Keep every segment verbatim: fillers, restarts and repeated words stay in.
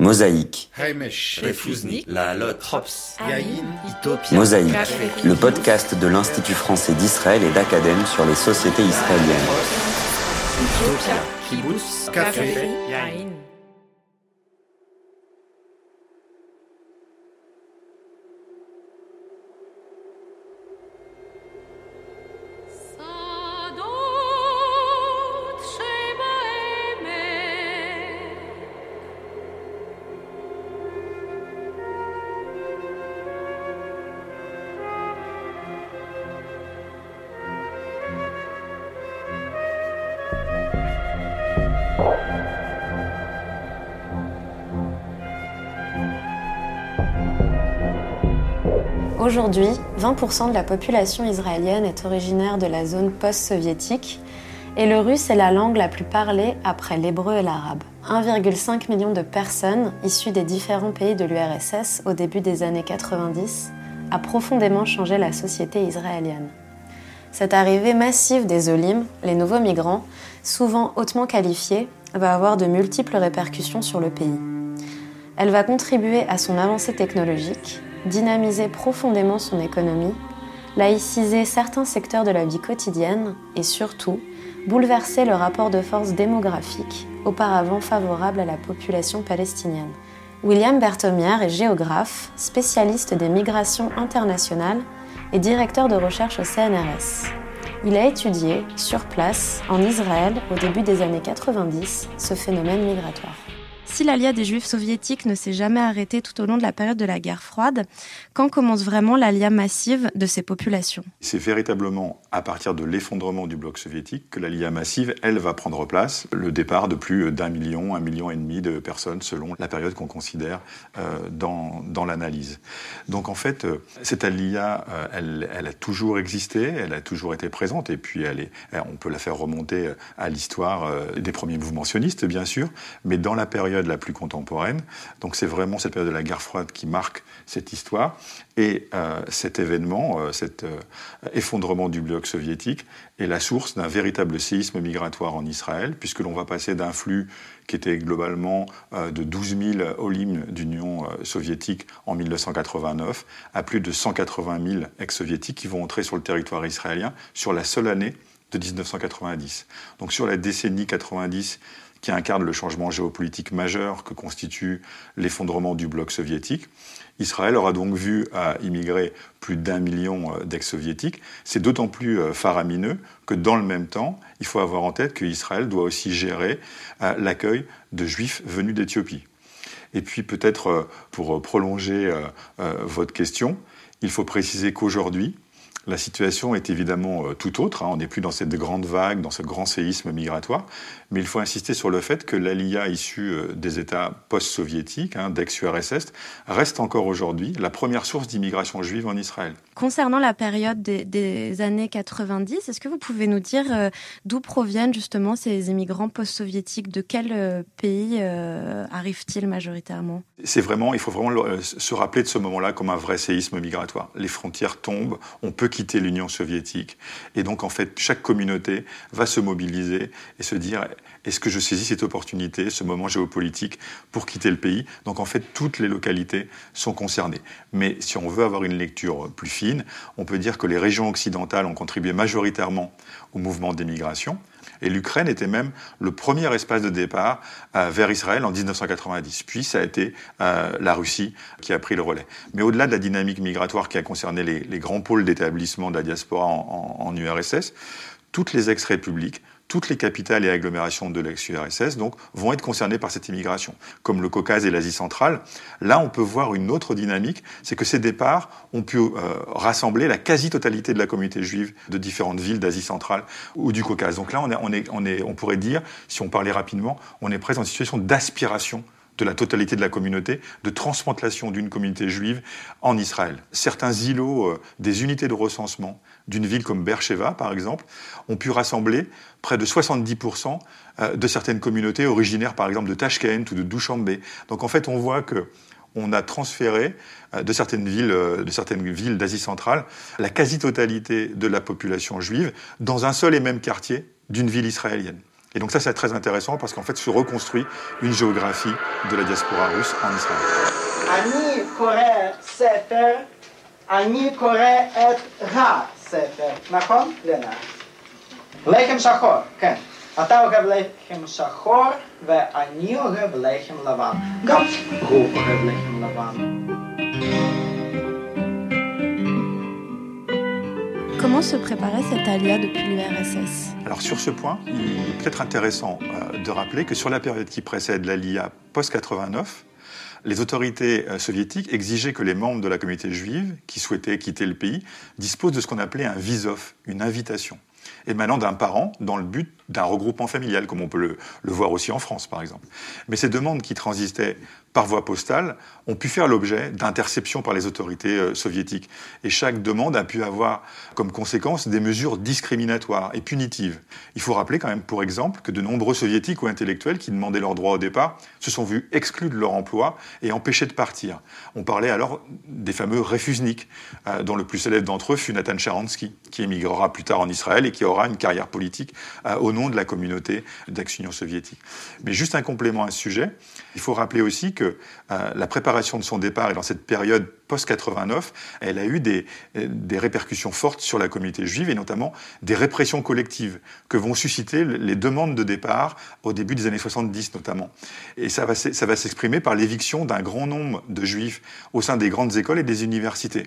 Mosaïque, la Halot, Hops, Yayin, Utopia, Mosaïque, le podcast de l'Institut français d'Israël et d'Acadème sur les sociétés israéliennes. Aujourd'hui, vingt pour cent de la population israélienne est originaire de la zone post-soviétique et le russe est la langue la plus parlée après l'hébreu et l'arabe. un virgule cinq million de personnes issues des différents pays de l'U R S S au début des années quatre-vingt-dix a profondément changé la société israélienne. Cette arrivée massive des Olim, les nouveaux migrants, souvent hautement qualifiés, va avoir de multiples répercussions sur le pays. Elle va contribuer à son avancée technologique, dynamiser profondément son économie, laïciser certains secteurs de la vie quotidienne et surtout bouleverser le rapport de force démographique auparavant favorable à la population palestinienne. William Berthomière est géographe, spécialiste des migrations internationales et directeur de recherche au C N R S. Il a étudié, sur place, en Israël, au début des années quatre-vingt-dix, ce phénomène migratoire. Si l'alia des Juifs soviétiques ne s'est jamais arrêtée tout au long de la période de la guerre froide, quand commence vraiment l'alia massive de ces populations ? C'est véritablement à partir de l'effondrement du bloc soviétique que l'alia massive, elle, va prendre place. Le départ de plus d'un million, un million et demi de personnes selon la période qu'on considère euh, dans, dans l'analyse. Donc en fait, euh, cette alia, euh, elle, elle a toujours existé, elle a toujours été présente et puis elle est, elle, on peut la faire remonter à l'histoire euh, des premiers mouvements sionistes, bien sûr, mais dans la période la plus contemporaine. Donc c'est vraiment cette période de la guerre froide qui marque cette histoire. Et euh, cet événement, euh, cet euh, effondrement du bloc soviétique est la source d'un véritable séisme migratoire en Israël, puisque l'on va passer d'un flux qui était globalement euh, de douze mille Olim d'Union euh, soviétique en mille neuf cent quatre-vingt-neuf à plus de cent quatre-vingt mille ex-soviétiques qui vont entrer sur le territoire israélien sur la seule année de dix-neuf cent quatre-vingt-dix. Donc sur la décennie quatre-vingt-dix, qui incarne le changement géopolitique majeur que constitue l'effondrement du bloc soviétique. Israël aura donc vu à immigrer plus d'un million d'ex-soviétiques. C'est d'autant plus faramineux que dans le même temps, il faut avoir en tête qu'Israël doit aussi gérer l'accueil de juifs venus d'Éthiopie. Et puis peut-être pour prolonger votre question, il faut préciser qu'aujourd'hui, la situation est évidemment tout autre. On n'est plus dans cette grande vague, dans ce grand séisme migratoire. Mais il faut insister sur le fait que l'aliyah issue des États post-soviétiques, d'ex-U R S S, reste encore aujourd'hui la première source d'immigration juive en Israël. Concernant la période des, des années quatre-vingt-dix, est-ce que vous pouvez nous dire d'où proviennent justement ces immigrants post-soviétiques ? De quel pays arrivent-ils majoritairement ? C'est vraiment, il faut vraiment se rappeler de ce moment-là comme un vrai séisme migratoire. Les frontières tombent, on peut quitter l'Union soviétique. Et donc, en fait, chaque communauté va se mobiliser et se dire « Est-ce que je saisis cette opportunité, ce moment géopolitique, pour quitter le pays ?» Donc, en fait, toutes les localités sont concernées. Mais si on veut avoir une lecture plus fine, on peut dire que les régions occidentales ont contribué majoritairement au mouvement des migrations. Et l'Ukraine était même le premier espace de départ euh, vers Israël en dix-neuf cent quatre-vingt-dix. Puis ça a été euh, la Russie qui a pris le relais. Mais au-delà de la dynamique migratoire qui a concerné les, les grands pôles d'établissement de la diaspora en, en, en U R S S, toutes les ex-républiques, toutes les capitales et agglomérations de l'ex-U R S S donc, vont être concernées par cette immigration. Comme le Caucase et l'Asie centrale, là on peut voir une autre dynamique, c'est que ces départs ont pu euh, rassembler la quasi-totalité de la communauté juive de différentes villes d'Asie centrale ou du Caucase. Donc là on, est, on, est, on, est, on pourrait dire, si on parlait rapidement, on est presque en situation d'aspiration de la totalité de la communauté, de transplantation d'une communauté juive en Israël. Certains îlots euh, des unités de recensement d'une ville comme Beersheva, par exemple, ont pu rassembler près de soixante-dix pour cent de certaines communautés originaires, par exemple, de Tachkent ou de Douchambé. Donc en fait, on voit que on a transféré de certaines villes, de certaines villes d'Asie centrale la quasi-totalité de la population juive dans un seul et même quartier d'une ville israélienne. Et donc ça, c'est très intéressant parce qu'en fait, se reconstruit une géographie de la diaspora russe en Israël. Comment se préparait cette alia depuis l'U R S S? Alors sur ce point, il est peut-être intéressant de rappeler que sur la période qui précède l'alia post-quatre-vingt-neuf, les autorités soviétiques exigeaient que les membres de la communauté juive qui souhaitaient quitter le pays disposent de ce qu'on appelait un visov, une invitation, émanant d'un parent dans le but d'un regroupement familial, comme on peut le, le voir aussi en France, par exemple. Mais ces demandes qui transitaient par voie postale ont pu faire l'objet d'interceptions par les autorités euh, soviétiques. Et chaque demande a pu avoir comme conséquence des mesures discriminatoires et punitives. Il faut rappeler quand même, pour exemple, que de nombreux soviétiques ou intellectuels qui demandaient leurs droits au départ se sont vus exclus de leur emploi et empêchés de partir. On parlait alors des fameux réfusniks, euh, dont le plus célèbre d'entre eux fut Nathan Sharansky, qui émigrera plus tard en Israël et qui aura une carrière politique euh, au nom de la communauté d'ex-Union soviétique. Mais juste un complément à ce sujet, il faut rappeler aussi que euh, la préparation de son départ, et dans cette période post-quatre-vingt-neuf, elle a eu des, des répercussions fortes sur la communauté juive, et notamment des répressions collectives que vont susciter les demandes de départ au début des années soixante-dix notamment. Et ça va, ça va s'exprimer par l'éviction d'un grand nombre de juifs au sein des grandes écoles et des universités.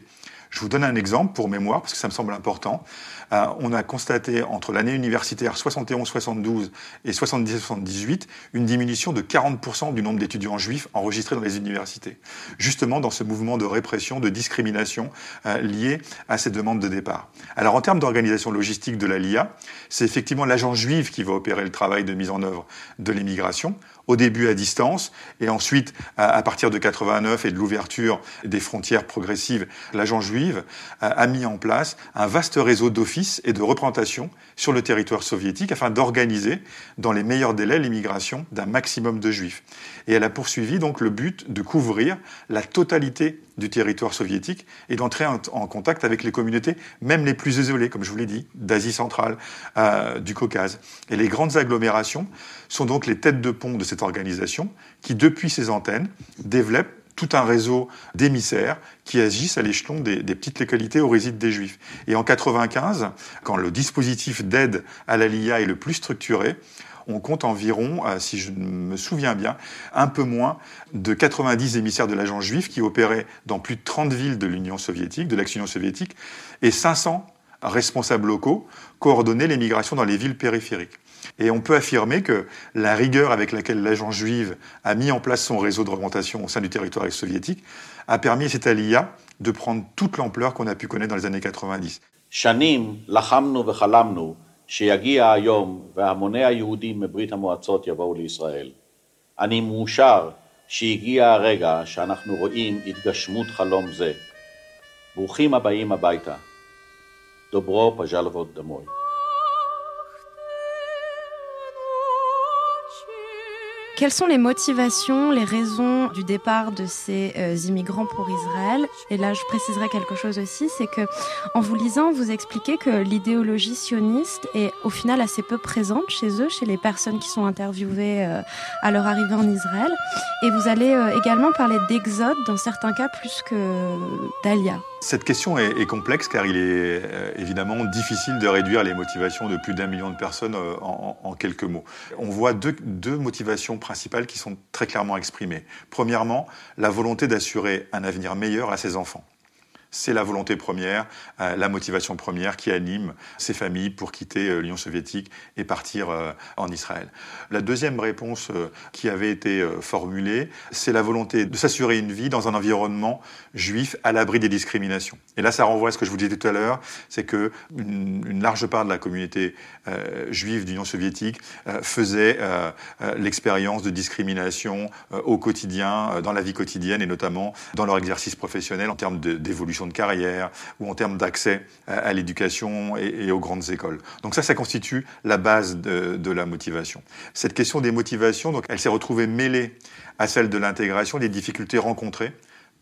Je vous donne un exemple pour mémoire, parce que ça me semble important. Euh, on a constaté entre l'année universitaire soixante et onze soixante-douze et soixante-dix soixante-dix-huit une diminution de quarante pour cent du nombre d'étudiants juifs enregistrés dans les universités, justement dans ce mouvement de répression, de discrimination euh, lié à ces demandes de départ. Alors en termes d'organisation logistique de l'Alia, c'est effectivement l'agence juive qui va opérer le travail de mise en œuvre de l'émigration, au début à distance, et ensuite, à partir de quatre-vingt-neuf et de l'ouverture des frontières progressives, l'agence juive a mis en place un vaste réseau d'offices et de représentations sur le territoire soviétique afin d'organiser, dans les meilleurs délais, l'immigration d'un maximum de juifs. Et elle a poursuivi donc le but de couvrir la totalité du territoire soviétique et d'entrer en, en contact avec les communautés, même les plus isolées, comme je vous l'ai dit, d'Asie centrale, euh, du Caucase. Et les grandes agglomérations sont donc les têtes de pont de cette organisation qui, depuis ses antennes, développe tout un réseau d'émissaires qui agissent à l'échelon des, des petites localités où résident des Juifs. Et en quatre-vingt-quinze, quand le dispositif d'aide à l'Alia est le plus structuré, on compte environ, si je me souviens bien, un peu moins de quatre-vingt-dix émissaires de l'agence juive qui opéraient dans plus de trente villes de l'Union soviétique, de l'ex-Union soviétique, et cinq cents responsables locaux coordonnaient les migrations dans les villes périphériques. Et on peut affirmer que la rigueur avec laquelle l'agence juive a mis en place son réseau de représentation au sein du territoire soviétique a permis à cette alia de prendre toute l'ampleur qu'on a pu connaître dans les années quatre-vingt-dix. Shanim lachamnu vechalamnu sheyagia hayom ve'amonei hayehudim mebrit hamoatzot yavou liIsrael. Ani mouchar sheyagia harega she'anachnu ro'im itgashmut chalom ze. Bruchim habayim habayta. Dobro pajalvot damoy. Quelles sont les motivations, les raisons du départ de ces euh, immigrants pour Israël? Et là, je préciserai quelque chose aussi, c'est que, en vous lisant, vous expliquez que l'idéologie sioniste est au final assez peu présente chez eux, chez les personnes qui sont interviewées euh, à leur arrivée en Israël. Et vous allez euh, également parler d'exode, dans certains cas plus que euh, d'alia. Cette question est, est complexe car il est euh, évidemment difficile de réduire les motivations de plus d'un million de personnes euh, en, en quelques mots. On voit deux, deux motivations principales qui sont très clairement exprimées. Premièrement, la volonté d'assurer un avenir meilleur à ses enfants. C'est la volonté première, euh, la motivation première qui anime ces familles pour quitter euh, l'Union soviétique et partir euh, en Israël. La deuxième réponse euh, qui avait été euh, formulée, c'est la volonté de s'assurer une vie dans un environnement juif à l'abri des discriminations. Et là, ça renvoie à ce que je vous disais tout à l'heure, c'est qu'une une large part de la communauté euh, juive d'Union soviétique euh, faisait euh, euh, l'expérience de discrimination euh, au quotidien, euh, dans la vie quotidienne et notamment dans leur exercice professionnel en termes de, d'évolution de carrière ou en termes d'accès à l'éducation et aux grandes écoles. Donc ça, ça constitue la base de, de la motivation. Cette question des motivations, donc, elle s'est retrouvée mêlée à celle de l'intégration, des difficultés rencontrées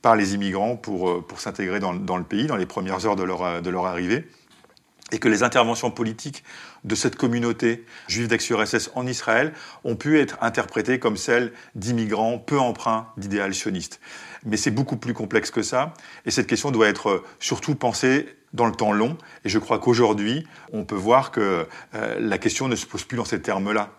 par les immigrants pour, pour s'intégrer dans, dans le pays, dans les premières heures de leur, de leur arrivée. et que les interventions politiques de cette communauté juive d'ex-U R S S en Israël ont pu être interprétées comme celles d'immigrants peu empreints d'idéal sioniste. Mais c'est beaucoup plus complexe que ça, et cette question doit être surtout pensée dans le temps long, et je crois qu'aujourd'hui, on peut voir que euh, la question ne se pose plus dans ces termes-là.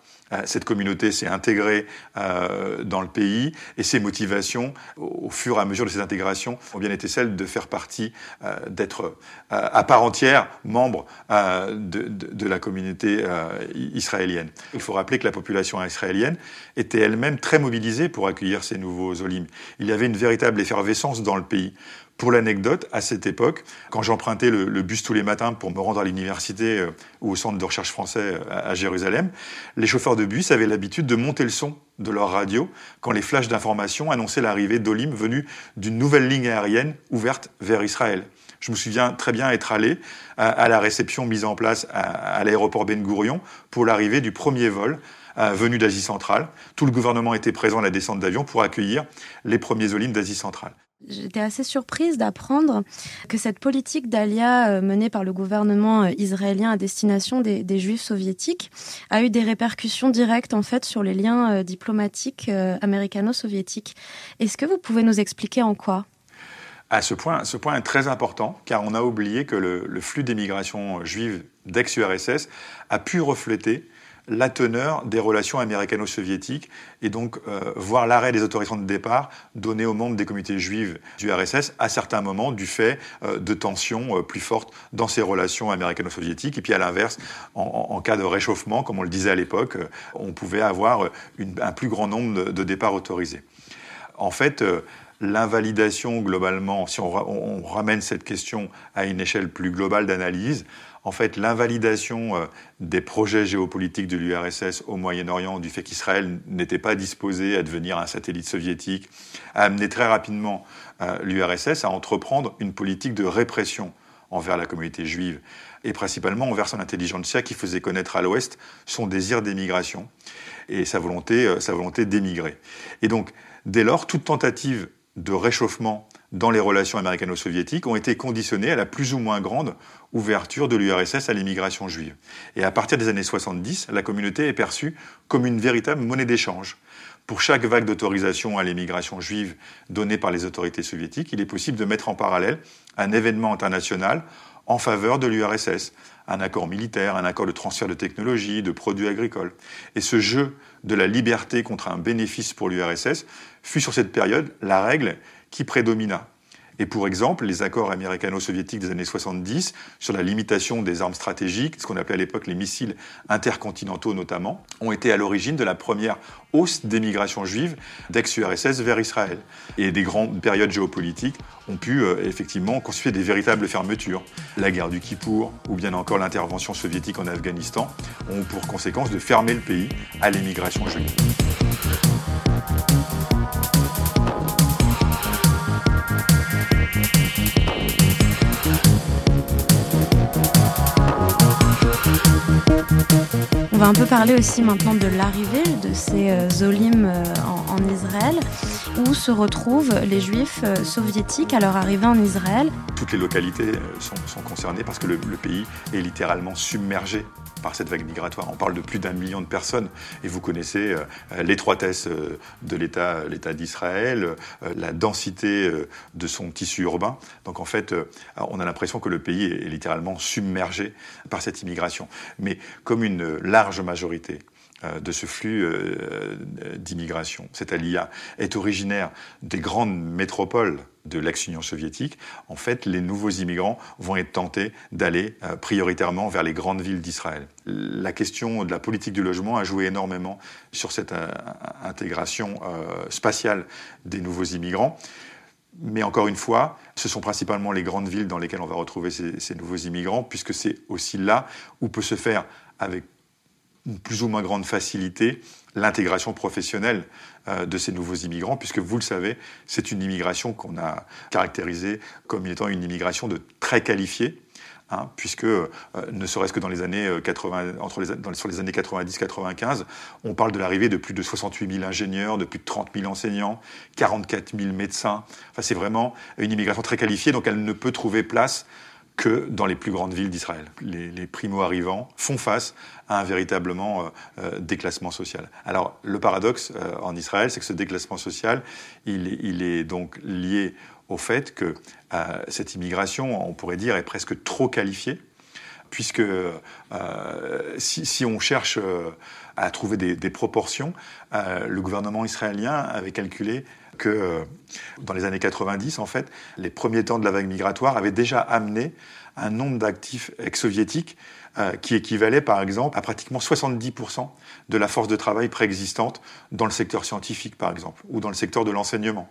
Cette communauté s'est intégrée euh, dans le pays et ses motivations, au fur et à mesure de cette intégration, ont bien été celles de faire partie, euh, d'être euh, à part entière membre euh, de, de, de la communauté euh, israélienne. Il faut rappeler que la population israélienne était elle-même très mobilisée pour accueillir ces nouveaux olim. Il y avait une véritable effervescence dans le pays. Pour l'anecdote, à cette époque, quand j'empruntais le, le bus tous les matins pour me rendre à l'université euh, ou au centre de recherche français euh, à Jérusalem, les chauffeurs de bus avaient l'habitude de monter le son de leur radio quand les flashs d'information annonçaient l'arrivée d'Olim venus d'une nouvelle ligne aérienne ouverte vers Israël. Je me souviens très bien être allé à, à la réception mise en place à, à l'aéroport Ben Gurion pour l'arrivée du premier vol euh, venu d'Asie centrale. Tout le gouvernement était présent à la descente d'avion pour accueillir les premiers Olim d'Asie centrale. J'étais assez surprise d'apprendre que cette politique d'Alia menée par le gouvernement israélien à destination des, des Juifs soviétiques a eu des répercussions directes en fait sur les liens diplomatiques américano-soviétiques. Est-ce que vous pouvez nous expliquer en quoi ? À ce point, ce point est très important, car on a oublié que le, le flux d'émigration juive d'ex-U R S S a pu refléter la teneur des relations américano-soviétiques et donc euh, voir l'arrêt des autorisations de départ données aux membres des communautés juives du R S S à certains moments du fait euh, de tensions euh, plus fortes dans ces relations américano-soviétiques. Et puis à l'inverse, en, en, en cas de réchauffement, comme on le disait à l'époque, euh, on pouvait avoir une, un plus grand nombre de, de départs autorisés. En fait, euh, l'invalidation globalement, si on, on, on ramène cette question à une échelle plus globale d'analyse, en fait, l'invalidation des projets géopolitiques de l'U R S S au Moyen-Orient, du fait qu'Israël n'était pas disposé à devenir un satellite soviétique, a amené très rapidement l'U R S S à entreprendre une politique de répression envers la communauté juive, et principalement envers son intelligentsia qui faisait connaître à l'Ouest son désir d'émigration et sa volonté, sa volonté d'émigrer. Et donc, dès lors, toute tentative de réchauffement dans les relations américano-soviétiques ont été conditionnées à la plus ou moins grande ouverture de l'U R S S à l'immigration juive. Et à partir des années soixante-dix, la communauté est perçue comme une véritable monnaie d'échange. Pour chaque vague d'autorisation à l'immigration juive donnée par les autorités soviétiques, il est possible de mettre en parallèle un événement international en faveur de l'U R S S, un accord militaire, un accord de transfert de technologies, de produits agricoles. Et ce jeu de la liberté contre un bénéfice pour l'U R S S fut sur cette période la règle qui prédomina. Et pour exemple, les accords américano-soviétiques des années soixante-dix sur la limitation des armes stratégiques, ce qu'on appelait à l'époque les missiles intercontinentaux notamment, ont été à l'origine de la première hausse d'émigration juive d'ex-U R S S vers Israël. Et des grandes périodes géopolitiques ont pu euh, effectivement constituer des véritables fermetures. La guerre du Kippour ou bien encore l'intervention soviétique en Afghanistan ont pour conséquence de fermer le pays à l'émigration juive. On va un peu parler aussi maintenant de l'arrivée de ces euh, Olim euh, en, en Israël, où se retrouvent les Juifs euh, soviétiques à leur arrivée en Israël. Toutes les localités sont, sont concernées parce que le, le pays est littéralement submergé par cette vague migratoire. On parle de plus d'un million de personnes et vous connaissez euh, l'étroitesse euh, de l'État, l'État d'Israël, euh, la densité euh, de son tissu urbain. Donc en fait, euh, on a l'impression que le pays est, est littéralement submergé par cette immigration. Mais comme une large majorité euh, de ce flux euh, d'immigration, cette alia, est originaire des grandes métropoles de l'ex-Union soviétique, en fait, les nouveaux immigrants vont être tentés d'aller euh, prioritairement vers les grandes villes d'Israël. La question de la politique du logement a joué énormément sur cette euh, intégration euh, spatiale des nouveaux immigrants. Mais encore une fois, ce sont principalement les grandes villes dans lesquelles on va retrouver ces, ces nouveaux immigrants, puisque c'est aussi là où peut se faire, avec une plus ou moins grande facilité, l'intégration professionnelle euh, de ces nouveaux immigrants, puisque vous le savez, c'est une immigration qu'on a caractérisée comme étant une immigration de très qualifiés, hein, puisque euh, ne serait-ce que dans les années quatre-vingts, entre les, dans, sur les années quatre-vingt-dix quatre-vingt-quinze, on parle de l'arrivée de plus de soixante-huit mille ingénieurs, de plus de trente mille enseignants, quarante-quatre mille médecins. Enfin, c'est vraiment une immigration très qualifiée, donc elle ne peut trouver place que dans les plus grandes villes d'Israël. Les, les primo-arrivants font face à un véritablement euh, déclassement social. Alors, le paradoxe euh, en Israël, c'est que ce déclassement social, il, il est donc lié au fait que euh, cette immigration, on pourrait dire, est presque trop qualifiée, puisque euh, si, si on cherche euh, à trouver des, des proportions, euh, le gouvernement israélien avait calculé que euh, dans les années quatre-vingt-dix, en fait, les premiers temps de la vague migratoire avaient déjà amené un nombre d'actifs ex-soviétiques euh, qui équivalait, par exemple, à pratiquement soixante-dix pour cent de la force de travail préexistante dans le secteur scientifique, par exemple, ou dans le secteur de l'enseignement.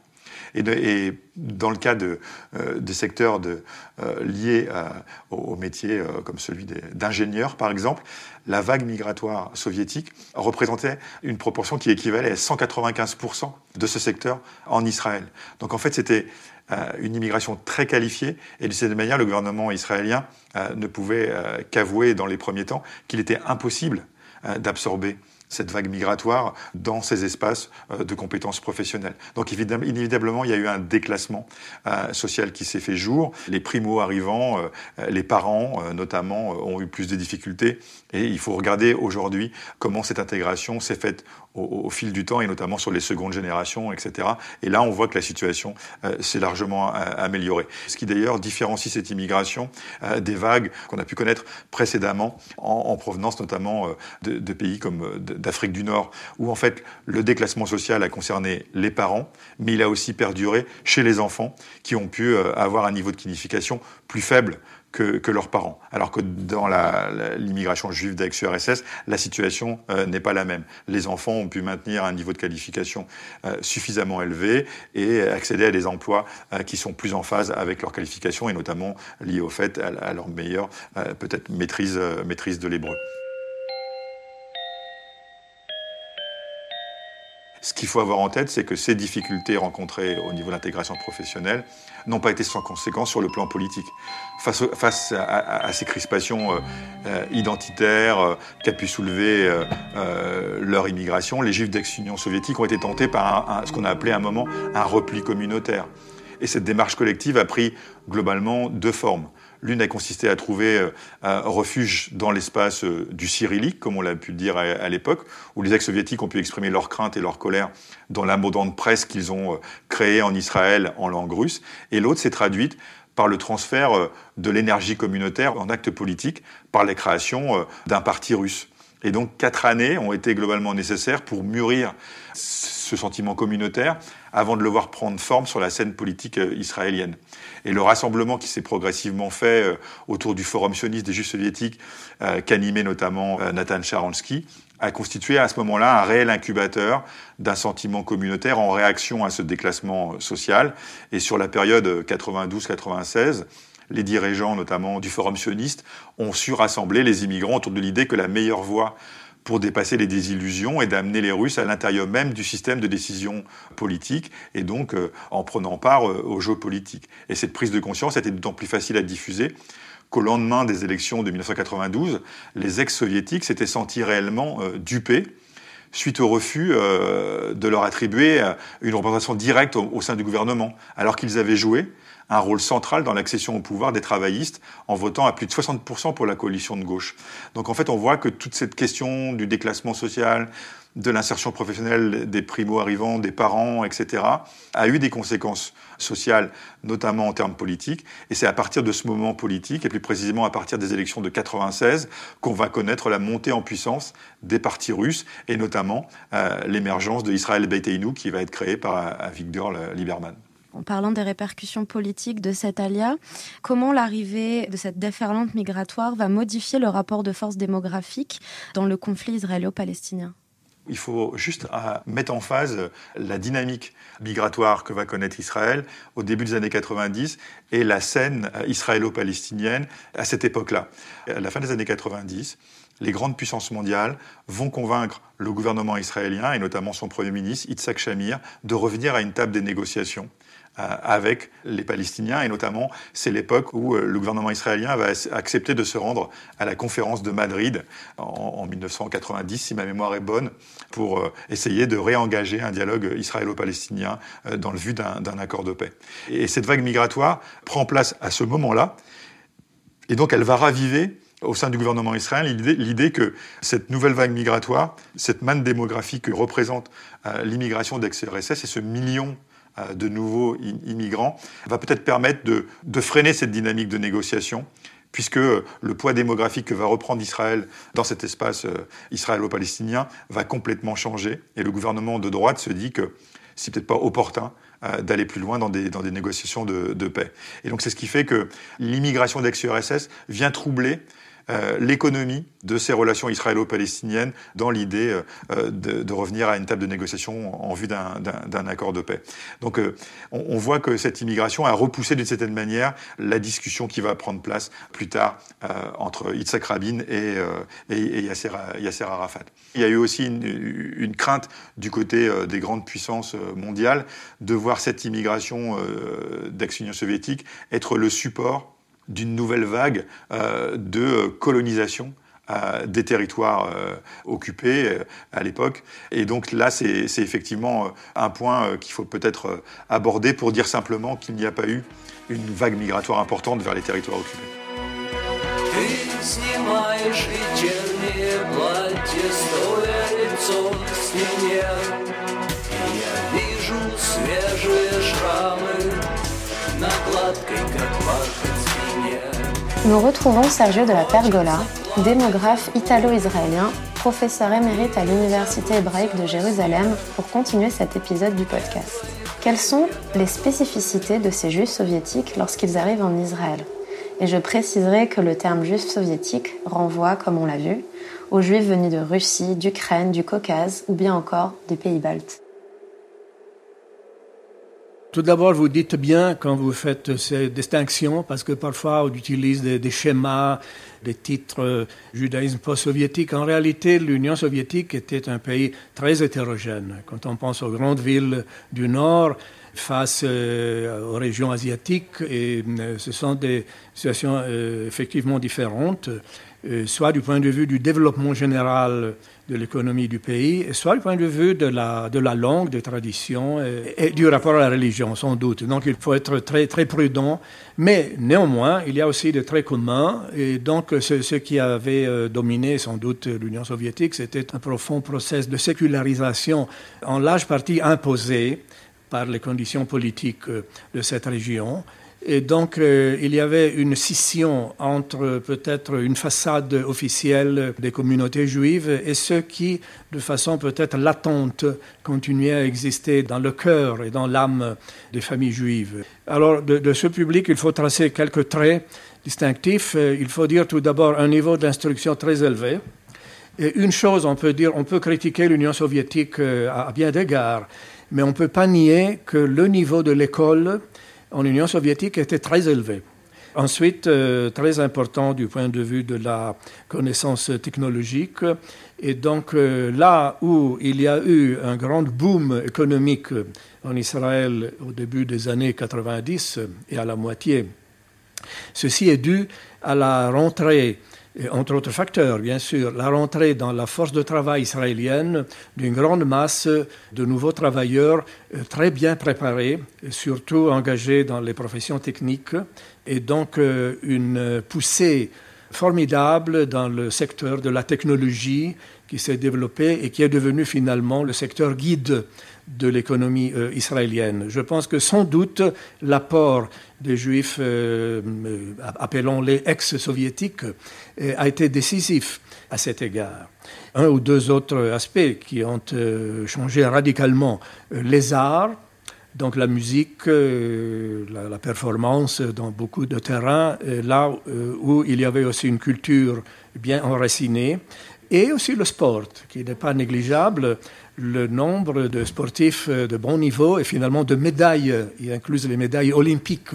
Et, de, et dans le cas de, euh, des secteurs de, euh, liés euh, aux métiers euh, comme celui des, d'ingénieurs, par exemple, la vague migratoire soviétique représentait une proportion qui équivalait à cent quatre-vingt-quinze pour cent de ce secteur en Israël. Donc en fait, c'était euh, une immigration très qualifiée, et de cette manière, le gouvernement israélien euh, ne pouvait euh, qu'avouer dans les premiers temps qu'il était impossible euh, d'absorber cette vague migratoire dans ces espaces de compétences professionnelles. Donc inévitablement, il y a eu un déclassement euh, social qui s'est fait jour. Les primo-arrivants, euh, les parents euh, notamment, ont eu plus de difficultés. Et il faut regarder aujourd'hui comment cette intégration s'est faite au, au fil du temps, et notamment sur les secondes générations, et cetera. Et là, on voit que la situation euh, s'est largement euh, améliorée. Ce qui d'ailleurs différencie cette immigration euh, des vagues qu'on a pu connaître précédemment en, en provenance notamment euh, de, de pays comme euh, de, d'Afrique du Nord, où en fait le déclassement social a concerné les parents, mais il a aussi perduré chez les enfants qui ont pu euh, avoir un niveau de qualification plus faible que, que leurs parents. Alors que dans la, la, l'immigration juive d'ex-U R S S, la situation euh, n'est pas la même. Les enfants ont pu maintenir un niveau de qualification euh, suffisamment élevé et accéder à des emplois euh, qui sont plus en phase avec leur qualification, et notamment liés au fait à, à leur meilleure euh, peut-être maîtrise, euh, maîtrise de l'hébreu. Ce qu'il faut avoir en tête, c'est que ces difficultés rencontrées au niveau de l'intégration professionnelle n'ont pas été sans conséquence sur le plan politique. Face, au, face à, à, à ces crispations euh, euh, identitaires euh, qu'a pu soulever euh, euh, leur immigration, les Juifs d'ex-Union soviétique ont été tentés par un, un, ce qu'on a appelé à un moment un repli communautaire. Et cette démarche collective a pris globalement deux formes. L'une a consisté à trouver un refuge dans l'espace du cyrillique, comme on l'a pu le dire à l'époque, où les ex-soviétiques ont pu exprimer leurs craintes et leur colère dans l'abondante presse qu'ils ont créée en Israël en langue russe. Et l'autre s'est traduite par le transfert de l'énergie communautaire en acte politique, par la création d'un parti russe. Et donc quatre années ont été globalement nécessaires pour mûrir ce sentiment communautaire avant de le voir prendre forme sur la scène politique israélienne. Et le rassemblement qui s'est progressivement fait autour du Forum sioniste des Juifs soviétiques, euh, qu'animait notamment Nathan Sharansky, a constitué à ce moment-là un réel incubateur d'un sentiment communautaire en réaction à ce déclassement social. Et sur la période quatre-vingt-douze quatre-vingt-seize, les dirigeants, notamment du Forum sioniste, ont su rassembler les immigrants autour de l'idée que la meilleure voie pour dépasser les désillusions est d'amener les Russes à l'intérieur même du système de décision politique, et donc euh, en prenant part euh, au jeu politique. Et cette prise de conscience était d'autant plus facile à diffuser qu'au lendemain des élections de dix-neuf cent quatre-vingt-douze, les ex-soviétiques s'étaient sentis réellement euh, dupés suite au refus euh, de leur attribuer une représentation directe au, au sein du gouvernement, alors qu'ils avaient joué un rôle central dans l'accession au pouvoir des travaillistes en votant à plus de soixante pour cent pour la coalition de gauche. Donc en fait, on voit que toute cette question du déclassement social, de l'insertion professionnelle des primo-arrivants, des parents, et cetera, a eu des conséquences sociales, notamment en termes politiques. Et c'est à partir de ce moment politique, et plus précisément à partir des élections de quatre-vingt-seize, qu'on va connaître la montée en puissance des partis russes, et notamment euh, l'émergence de Israël Beiteinu, qui va être créé par à Victor Lieberman. En parlant des répercussions politiques de cette alia, comment l'arrivée de cette déferlante migratoire va modifier le rapport de force démographique dans le conflit israélo-palestinien ? Il faut juste mettre en phase la dynamique migratoire que va connaître Israël au début des années quatre-vingt-dix et la scène israélo-palestinienne à cette époque-là. À la fin des années quatre-vingt-dix, les grandes puissances mondiales vont convaincre le gouvernement israélien, et notamment son Premier ministre, Yitzhak Shamir, de revenir à une table des négociations avec les Palestiniens, et notamment c'est l'époque où le gouvernement israélien va accepter de se rendre à la conférence de Madrid en dix-neuf cent quatre-vingt-dix, si ma mémoire est bonne, pour essayer de réengager un dialogue israélo-palestinien dans le vue d'un, d'un accord de paix. Et cette vague migratoire prend place à ce moment-là, Et donc elle va raviver au sein du gouvernement israélien l'idée que cette nouvelle vague migratoire, cette manne démographique que représente euh, l'immigration d'ex-R S S et ce million euh, de nouveaux immigrants va peut-être permettre de, de freiner cette dynamique de négociation, puisque le poids démographique que va reprendre Israël dans cet espace israélo-palestinien va complètement changer. Et le gouvernement de droite se dit que c'est peut-être pas opportun d'aller plus loin dans des, dans des négociations de, de paix. Et donc c'est ce qui fait que l'immigration d'ex-U R S S vient troubler euh, l'économie de ces relations israélo-palestiniennes dans l'idée euh, de, de revenir à une table de négociation en vue d'un, d'un, d'un accord de paix. Donc euh, on, on voit que cette immigration a repoussé d'une certaine manière la discussion qui va prendre place plus tard euh, entre Yitzhak Rabin et, euh, et, et Yasser, Yasser Arafat. Il y a eu aussi une, une crainte du côté euh, des grandes puissances mondiales de voir cette immigration euh, d'ex-Union soviétique être le support d'une nouvelle vague euh, de colonisation euh, des territoires euh, occupés euh, à l'époque. Et donc là, c'est, c'est effectivement un point qu'il faut peut-être aborder pour dire simplement qu'il n'y a pas eu une vague migratoire importante vers les territoires occupés. Nous retrouvons Sergio de la Pergola, démographe italo-israélien, professeur émérite à l'Université hébraïque de Jérusalem, pour continuer cet épisode du podcast. Quelles sont les spécificités de ces juifs soviétiques lorsqu'ils arrivent en Israël ? Et je préciserai que le terme juif soviétique renvoie, comme on l'a vu, aux juifs venus de Russie, d'Ukraine, du Caucase ou bien encore des pays baltes. Tout d'abord, vous dites bien quand vous faites ces distinctions, parce que parfois on utilise des, des schémas, des titres euh, « judaïsme post-soviétique ». En réalité, l'Union soviétique était un pays très hétérogène. Quand on pense aux grandes villes du Nord, face euh, aux régions asiatiques, et, euh, ce sont des situations euh, effectivement différentes, euh, soit du point de vue du développement général de l'économie du pays, soit du point de vue de la, de la langue, des traditions et, et du rapport à la religion, sans doute. Donc il faut être très, très prudent. Mais néanmoins, il y a aussi des traits communs. Et donc ce, ce qui avait euh, dominé sans doute l'Union soviétique, c'était un profond processus de sécularisation, en large partie imposé par les conditions politiques euh, de cette région. Et donc, euh, il y avait une scission entre peut-être une façade officielle des communautés juives et ceux qui, de façon peut-être latente, continuaient à exister dans le cœur et dans l'âme des familles juives. Alors, de, de ce public, il faut tracer quelques traits distinctifs. Il faut dire tout d'abord un niveau d'instruction très élevé. Et une chose, on peut dire, on peut critiquer l'Union soviétique à, à bien d'égards, mais on ne peut pas nier que le niveau de l'école en Union soviétique était très élevé. Ensuite, euh, très important du point de vue de la connaissance technologique. Et donc euh, là où il y a eu un grand boom économique en Israël au début des années quatre-vingt-dix et à la moitié, ceci est dû à la rentrée, entre autres facteurs bien sûr, la rentrée dans la force de travail israélienne d'une grande masse de nouveaux travailleurs très bien préparés, surtout engagés dans les professions techniques, et donc une poussée formidable dans le secteur de la technologie qui s'est développé et qui est devenu finalement le secteur guide de l'économie euh, israélienne. Je pense que sans doute l'apport des Juifs, euh, appelons-les ex-soviétiques, euh, a été décisif à cet égard. Un ou deux autres aspects qui ont euh, changé radicalement, euh, les arts, donc la musique, euh, la, la performance dans beaucoup de terrains, euh, là euh, où il y avait aussi une culture bien enracinée, et aussi le sport, qui n'est pas négligeable. Le nombre de sportifs de bon niveau et finalement de médailles, y incluses les médailles olympiques,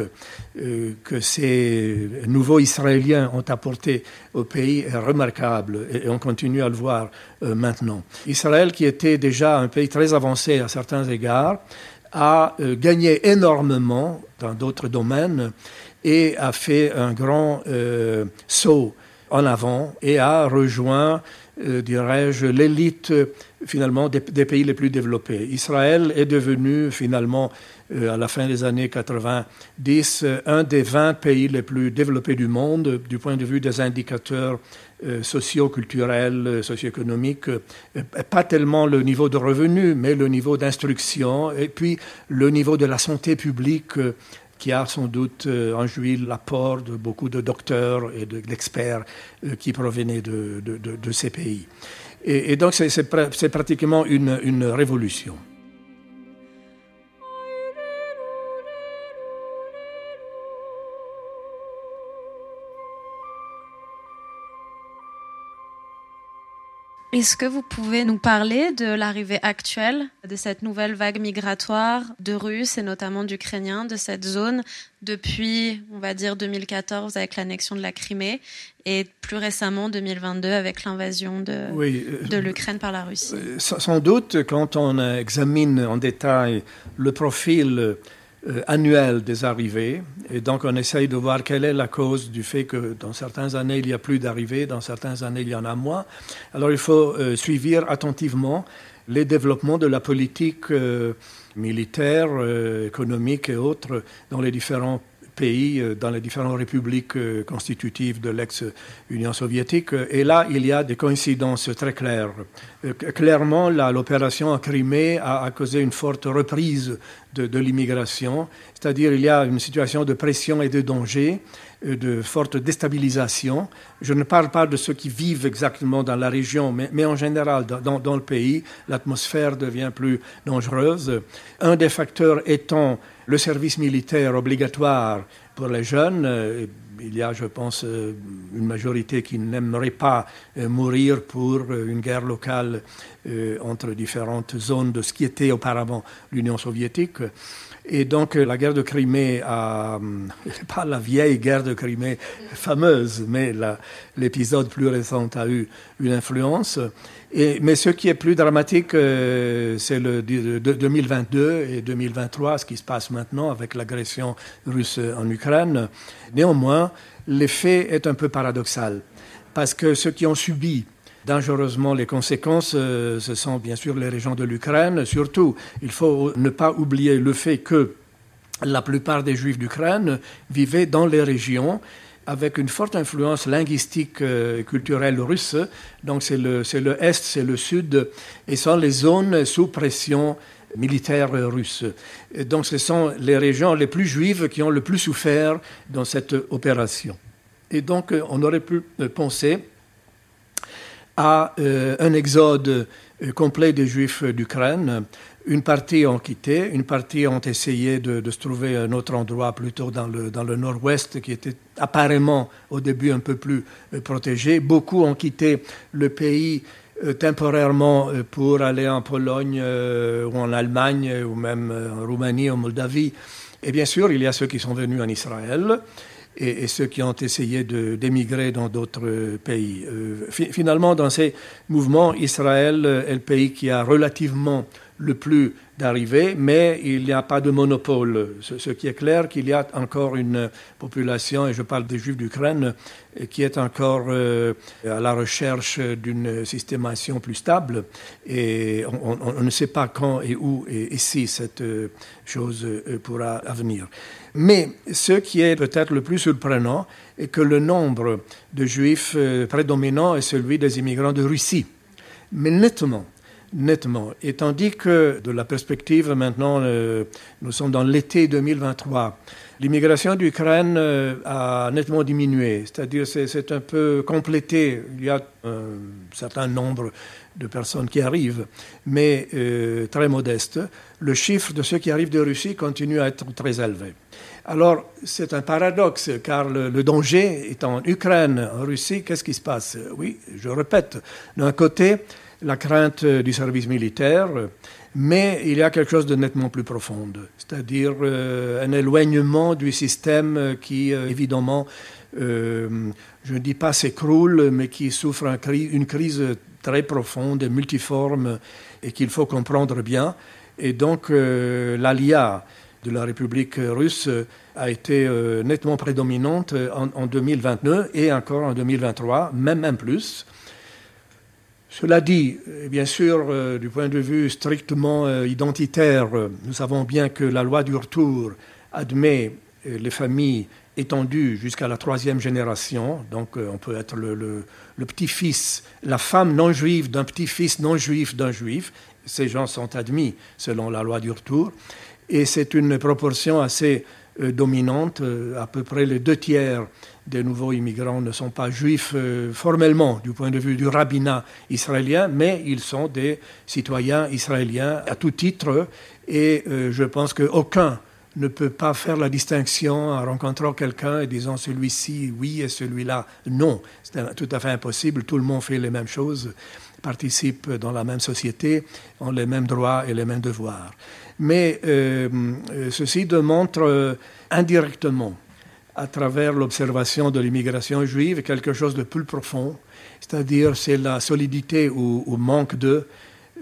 euh, que ces nouveaux Israéliens ont apporté au pays est remarquable et, et on continue à le voir euh, maintenant. Israël, qui était déjà un pays très avancé à certains égards, a euh, gagné énormément dans d'autres domaines et a fait un grand euh, saut en avant et a rejoint euh, dirais-je, l'élite finalement des, des pays les plus développés. Israël est devenu finalement, euh, à la fin des années quatre-vingt-dix, un des vingt pays les plus développés du monde du point de vue des indicateurs euh, socio-culturels, socio-économiques, euh, pas tellement le niveau de revenus, mais le niveau d'instruction et puis le niveau de la santé publique euh, qui a sans doute en juillet l'apport de beaucoup de docteurs et de, d'experts qui provenaient de, de, de, de ces pays. Et, et donc c'est, c'est, c'est pratiquement une, une révolution. Est-ce que vous pouvez nous parler de l'arrivée actuelle de cette nouvelle vague migratoire de Russes et notamment d'Ukrainiens de cette zone depuis, on va dire, deux mille quatorze avec l'annexion de la Crimée et plus récemment deux mille vingt-deux avec l'invasion de, oui, euh, de l'Ukraine par la Russie? Sans doute, quand on examine en détail le profil annuel des arrivées, et donc on essaye de voir quelle est la cause du fait que dans certaines années il y a plus d'arrivées, dans certaines années il y en a moins. Alors il faut euh, suivre attentivement les développements de la politique euh, militaire, euh, économique et autres dans les différents pays, euh, dans les différentes républiques euh, constitutives de l'ex-Union soviétique. Et là, il y a des coïncidences très claires. Euh, clairement, là, l'opération en Crimée a, a causé une forte reprise De, de l'immigration, c'est-à-dire il y a une situation de pression et de danger, de forte déstabilisation. Je ne parle pas de ceux qui vivent exactement dans la région, mais, mais en général, dans, dans le pays, l'atmosphère devient plus dangereuse. Un des facteurs étant le service militaire obligatoire pour les jeunes. Il y a, je pense, une majorité qui n'aimerait pas mourir pour une guerre locale entre différentes zones de ce qui était auparavant l'Union soviétique. Et donc la guerre de Crimée, a, pas la vieille guerre de Crimée fameuse, mais la, l'épisode plus récent a eu une influence. Et, mais ce qui est plus dramatique, euh, c'est le, le deux mille vingt-deux et deux mille vingt-trois, ce qui se passe maintenant avec l'agression russe en Ukraine. Néanmoins, l'effet est un peu paradoxal, parce que ceux qui ont subi dangereusement les conséquences, euh, ce sont bien sûr les régions de l'Ukraine. Surtout, il faut ne pas oublier le fait que la plupart des Juifs d'Ukraine vivaient dans les régions avec une forte influence linguistique et culturelle russe. Donc c'est le, c'est le Est, c'est le Sud, et sont les zones sous pression militaire russe. Et donc ce sont les régions les plus juives qui ont le plus souffert dans cette opération. Et donc on aurait pu penser à euh, un exode complet des Juifs d'Ukraine. Une partie ont quitté, une partie ont essayé de, de se trouver un autre endroit, plutôt dans le, dans le nord-ouest, qui était apparemment au début un peu plus euh, protégé. Beaucoup ont quitté le pays euh, temporairement euh, pour aller en Pologne euh, ou en Allemagne ou même euh, en Roumanie, en Moldavie. Et bien sûr, il y a ceux qui sont venus en Israël et, et ceux qui ont essayé de, d'émigrer dans d'autres euh, pays. Euh, fi- finalement, dans ces mouvements, Israël euh, est le pays qui a relativement le plus d'arrivées, mais il n'y a pas de monopole. Ce, ce qui est clair, qu'il y a encore une population, et je parle des Juifs d'Ukraine, qui est encore euh, à la recherche d'une systémation plus stable. Et on, on, on ne sait pas quand et où et, et si cette euh, chose euh, pourra venir. Mais ce qui est peut-être le plus surprenant est que le nombre de Juifs euh, prédominant est celui des immigrants de Russie. Mais nettement, Nettement. Et tandis que, de la perspective, maintenant, euh, nous sommes dans l'été deux mille vingt-trois, l'immigration d'Ukraine euh, a nettement diminué. C'est-à-dire, c'est, c'est un peu complété. Il y a un certain nombre de personnes qui arrivent, mais euh, très modeste. Le chiffre de ceux qui arrivent de Russie continue à être très élevé. Alors, c'est un paradoxe, car le, le danger est en Ukraine, en Russie. Qu'est-ce qui se passe? Oui, je répète. D'un côté, la crainte du service militaire, mais il y a quelque chose de nettement plus profond, c'est-à-dire euh, un éloignement du système qui, euh, évidemment, euh, je ne dis pas s'écroule, mais qui souffre un cri- une crise très profonde et multiforme et qu'il faut comprendre bien. Et donc, euh, l'alia de la République russe a été euh, nettement prédominante en, en deux mille vingt-deux et encore en deux mille vingt-trois, même un plus. Cela dit, bien sûr, euh, du point de vue strictement euh, identitaire, nous savons bien que la loi du retour admet euh, les familles étendues jusqu'à la troisième génération. Donc euh, on peut être le, le, le petit-fils, la femme non-juive d'un petit-fils non-juif d'un juif. Ces gens sont admis selon la loi du retour. Et c'est une proportion assez euh, dominante. Euh, à peu près les deux tiers des nouveaux immigrants ne sont pas juifs euh, formellement du point de vue du rabbinat israélien, mais ils sont des citoyens israéliens à tout titre. Et euh, je pense qu'aucun ne peut pas faire la distinction en rencontrant quelqu'un et disant celui-ci oui et celui-là non. C'est tout à fait impossible. Tout le monde fait les mêmes choses, participe dans la même société, ont les mêmes droits et les mêmes devoirs. Mais euh, ceci démontre euh, indirectement, à travers l'observation de l'immigration juive, quelque chose de plus profond, c'est-à-dire c'est la solidité ou, ou manque de,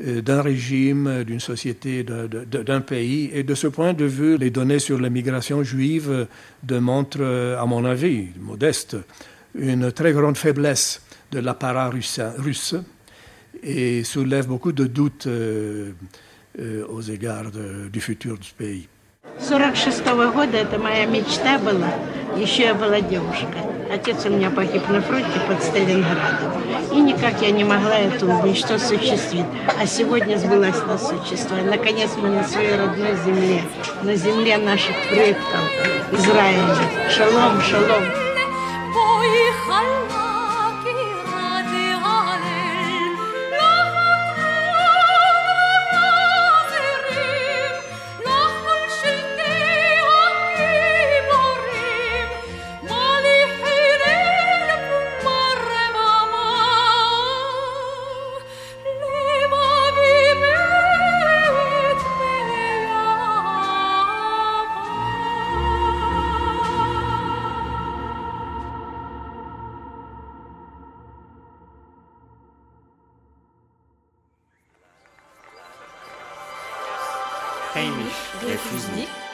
euh, d'un régime, d'une société, de, de, d'un pays. Et de ce point de vue, les données sur l'immigration juive démontrent, à mon avis, modeste, une très grande faiblesse de l'apparat russe et soulève beaucoup de doutes euh, Euh, aux égards de, du futur du pays. сорок шестого года это моя мечта была, еще я была девушка. Отец у меня погиб на фронте под Сталинградом. И никак я не могла эту мечту осуществить. А сегодня сбылась на существо. И наконец мы на своей родной земле, на земле наших предков, Израиля. Шалом, шалом.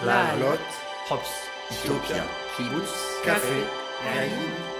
La Halot, Hops, Utopia, Kibutz, Café, Yayin.